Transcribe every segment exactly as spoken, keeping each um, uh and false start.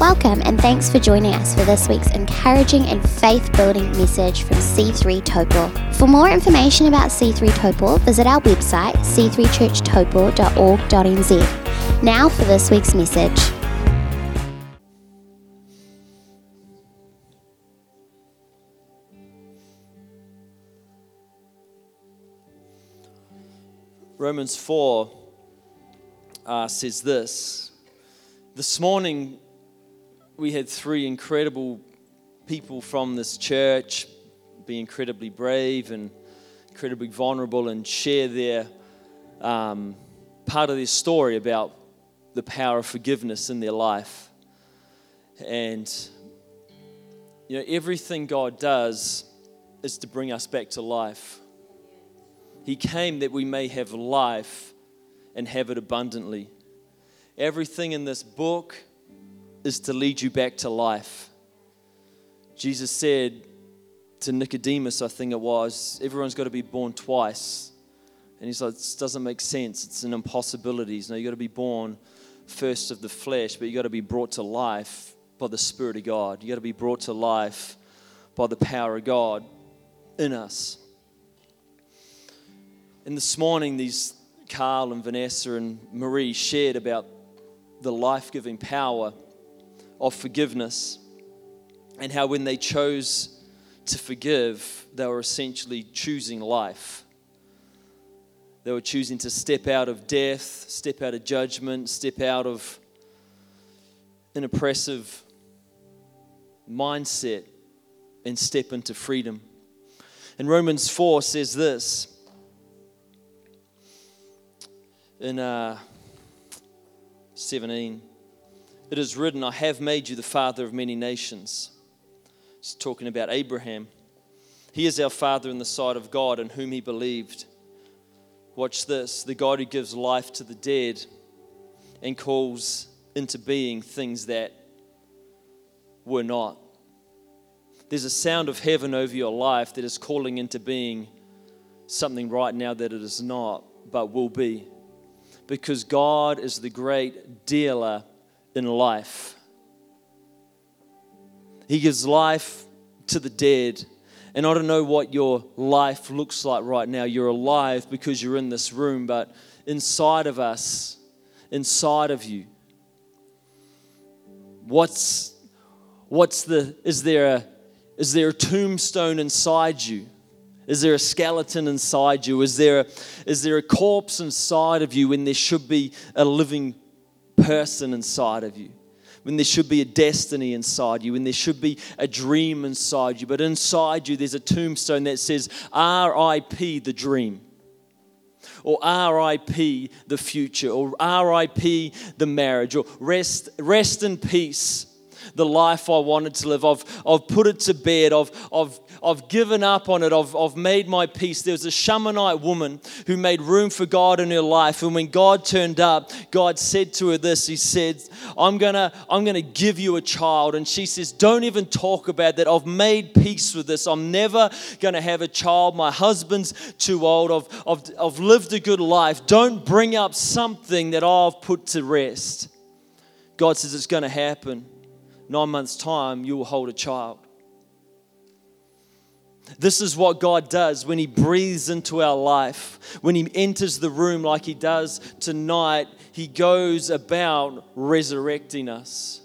Welcome and thanks for joining us for this week's encouraging and faith-building message from C three Topol. For more information about C three Topol, visit our website c three church topol dot org dot n z. Now for this week's message. Romans four uh, says this. This morning we had three incredible people from this church be incredibly brave and incredibly vulnerable and share their um, part of their story about the power of forgiveness in their life. And you know, everything God does is to bring us back to life. He came that we may have life and have it abundantly. Everything in this book is to lead you back to life. Jesus said to Nicodemus, I think it was, everyone's got to be born twice. And he's like, this doesn't make sense. It's an impossibility. No, you've got to be born first of the flesh, but you've got to be brought to life by the Spirit of God. You've got to be brought to life by the power of God in us. And this morning, these Carl and Vanessa and Marie shared about the life-giving power of forgiveness and how when they chose to forgive, they were essentially choosing life. They were choosing to step out of death, step out of judgment, step out of an oppressive mindset and step into freedom. And Romans four says this, in uh, seventeen, it is written, I have made you the father of many nations. It's talking about Abraham. He is our father in the sight of God, in whom he believed. Watch this, the God who gives life to the dead and calls into being things that were not. There's a sound of heaven over your life that is calling into being something right now that it is not, but will be. Because God is the great dealer in life. He gives life to the dead. And I don't know what your life looks like right now. You're alive because you're in this room, but inside of us, inside of you, what's what's the is there a is there a tombstone inside you? Is there a skeleton inside you? Is there, a, is there a corpse inside of you when there should be a living person inside of you? When there should be a destiny inside you? When there should be a dream inside you? But inside you, there's a tombstone that says, R I P the dream. Or R I P the future. Or R I P the marriage. Or rest, rest in peace. The life I wanted to live. I've, I've put it to bed. I've, I've, I've given up on it. I've, I've made my peace. There was a Shunammite woman who made room for God in her life. And when God turned up, God said to her this. He said, I'm gonna, I'm gonna give you a child. And she says, don't even talk about that. I've made peace with this. I'm never gonna have a child. My husband's too old. I've, I've, I've lived a good life. Don't bring up something that I've put to rest. God says it's gonna happen. Nine months' time, you will hold a child. This is what God does when He breathes into our life. When He enters the room like He does tonight, He goes about resurrecting us,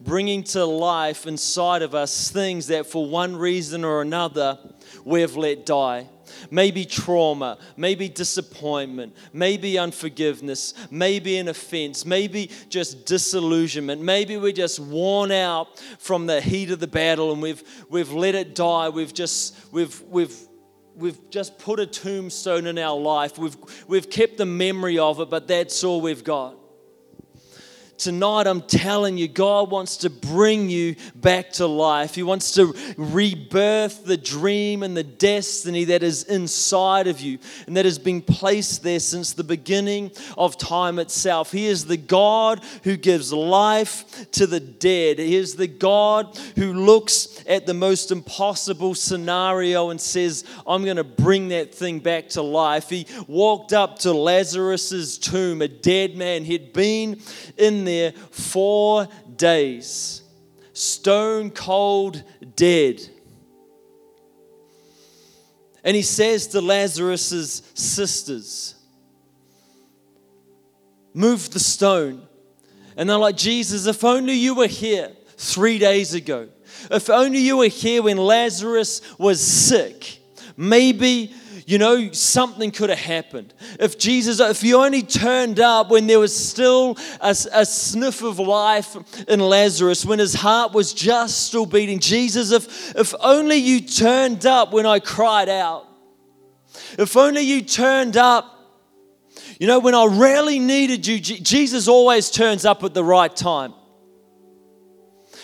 bringing to life inside of us things that for one reason or another we've let die. Maybe trauma, maybe disappointment, maybe unforgiveness, maybe an offense, maybe just disillusionment. Maybe we're just worn out from the heat of the battle and we've we've let it die. We've just we've we've we've just put a tombstone in our life. We've we've kept the memory of it, but that's all we've got. Tonight, I'm telling you, God wants to bring you back to life. He wants to rebirth the dream and the destiny that is inside of you and that has been placed there since the beginning of time itself. He is the God who gives life to the dead. He is the God who looks at the most impossible scenario and says, I'm going to bring that thing back to life. He walked up to Lazarus's tomb, a dead man. He'd been in there there four days, stone cold dead. And he says to Lazarus's sisters, move the stone. And they're like, Jesus, if only you were here three days ago. If only you were here when Lazarus was sick. Maybe, you know, something could have happened. If Jesus, if you only turned up when there was still a, a sniff of life in Lazarus, when his heart was just still beating. Jesus, if, if only you turned up when I cried out. If only you turned up, you know, when I really needed you. Jesus always turns up at the right time.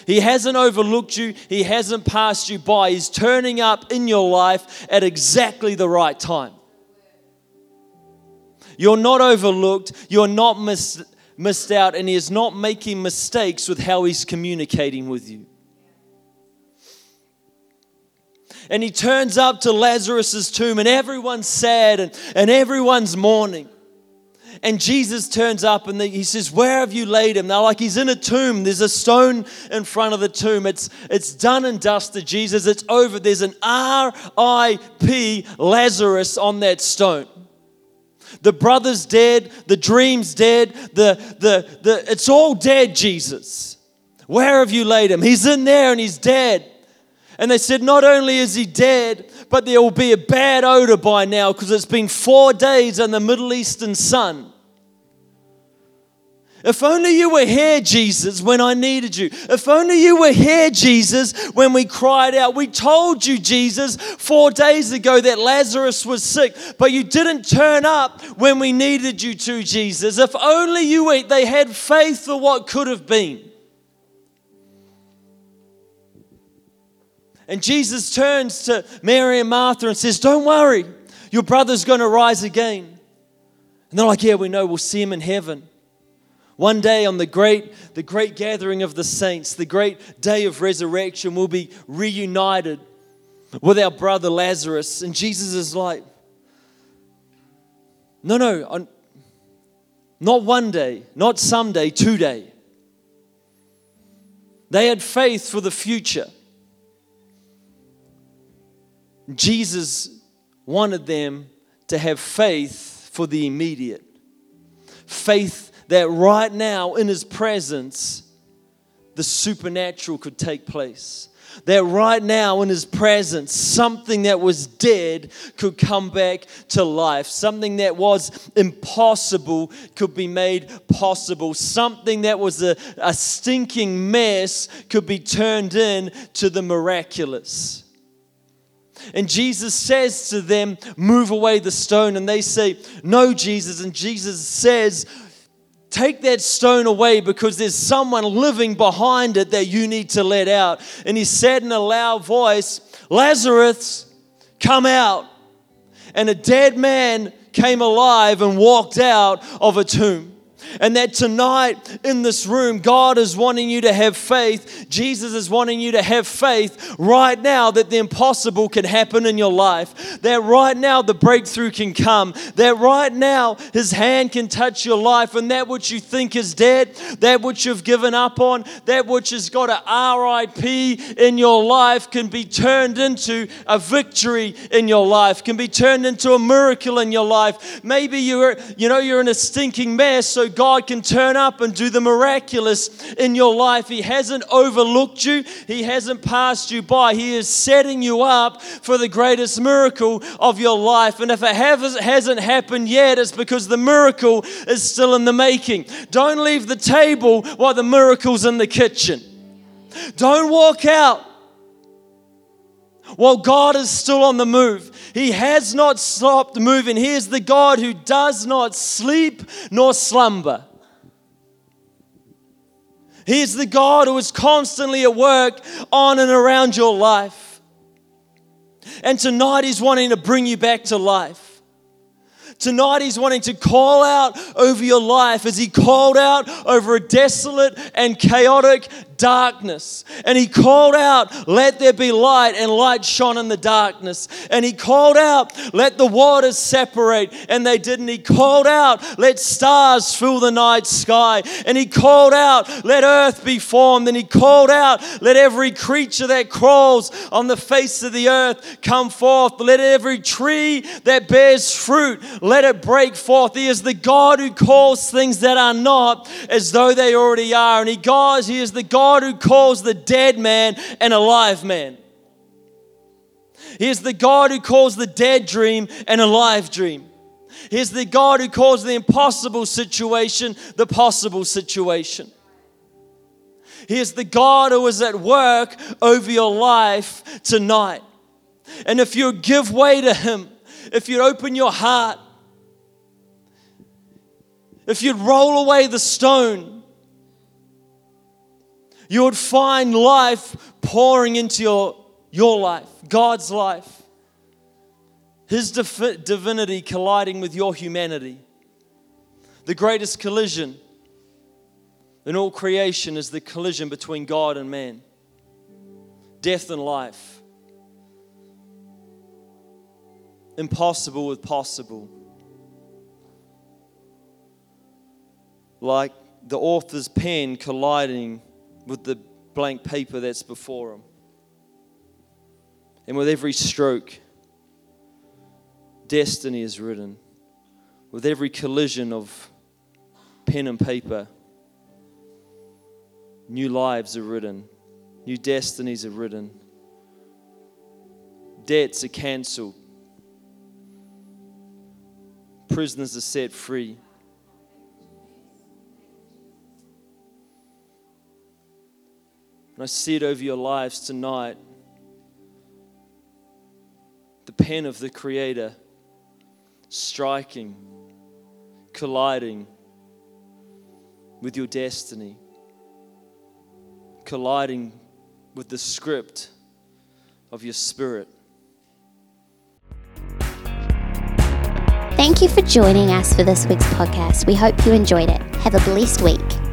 He hasn't overlooked you. He hasn't passed you by. He's turning up in your life at exactly the right time. You're not overlooked. You're not mis- missed out. And he is not making mistakes with how he's communicating with you. And he turns up to Lazarus's tomb, and everyone's sad and, and everyone's mourning. And Jesus turns up and he says, where have you laid him? They're like, he's in a tomb. There's a stone in front of the tomb. It's it's done and dusted, Jesus. It's over. There's an R I P Lazarus on that stone. The brother's dead. The dream's dead. The, the, the, it's all dead, Jesus. Where have you laid him? He's in there and he's dead. And they said, not only is he dead, but there will be a bad odor by now because it's been four days in the Middle Eastern sun. If only you were here, Jesus, when I needed you. If only you were here, Jesus, when we cried out. We told you, Jesus, four days ago that Lazarus was sick, but you didn't turn up when we needed you to, Jesus. If only you were, they had faith for what could have been. And Jesus turns to Mary and Martha and says, don't worry, your brother's going to rise again. And they're like, yeah, we know, we'll see him in heaven. One day on the great, the great gathering of the saints, the great day of resurrection, we'll be reunited with our brother Lazarus. And Jesus is like, no, no, I'm, not one day, not someday, today. They had faith for the future. Jesus wanted them to have faith for the immediate. Faith that right now in his presence, the supernatural could take place. That right now in his presence, something that was dead could come back to life. Something that was impossible could be made possible. Something that was a, a stinking mess could be turned in to the miraculous. And Jesus says to them, move away the stone. And they say, no, Jesus. And Jesus says, take that stone away because there's someone living behind it that you need to let out. And he said in a loud voice, Lazarus, come out. And a dead man came alive and walked out of a tomb. And that tonight in this room, God is wanting you to have faith. Jesus is wanting you to have faith right now that the impossible can happen in your life. That right now the breakthrough can come. That right now his hand can touch your life. And that which you think is dead, that which you've given up on, that which has got a R I P in your life can be turned into a victory in your life. Can be turned into a miracle in your life. Maybe you're, you know, you're in a stinking mess, so God can turn up and do the miraculous in your life. He hasn't overlooked you. He hasn't passed you by. He is setting you up for the greatest miracle of your life. And if it hasn't happened yet, it's because the miracle is still in the making. Don't leave the table while the miracle's in the kitchen. Don't walk out while God is still on the move. He has not stopped moving. He is the God who does not sleep nor slumber. He is the God who is constantly at work on and around your life. And tonight he's wanting to bring you back to life. Tonight he's wanting to call out over your life as he called out over a desolate and chaotic darkness. And he called out, let there be light, and light shone in the darkness. And he called out, let the waters separate, and they didn't. He called out, let stars fill the night sky. And he called out, let earth be formed. And he called out, let every creature that crawls on the face of the earth come forth. Let every tree that bears fruit, let it break forth. He is the God who calls things that are not as though they already are. And he, God, he is the God who calls the dead man an alive man. He is the God who calls the dead dream an alive dream. He is the God who calls the impossible situation the possible situation. He is the God who is at work over your life tonight. And if you give way to him, if you open your heart, if you'd roll away the stone, you would find life pouring into your, your life, God's life. His div- divinity colliding with your humanity. The greatest collision in all creation is the collision between God and man. Death and life. Impossible with possible. Like the author's pen colliding with the blank paper that's before him. And with every stroke, destiny is written. With every collision of pen and paper, new lives are written, new destinies are written, debts are cancelled, prisoners are set free. And I see it over your lives tonight. The pen of the Creator striking, colliding with your destiny, colliding with the script of your spirit. Thank you for joining us for this week's podcast. We hope you enjoyed it. Have a blessed week.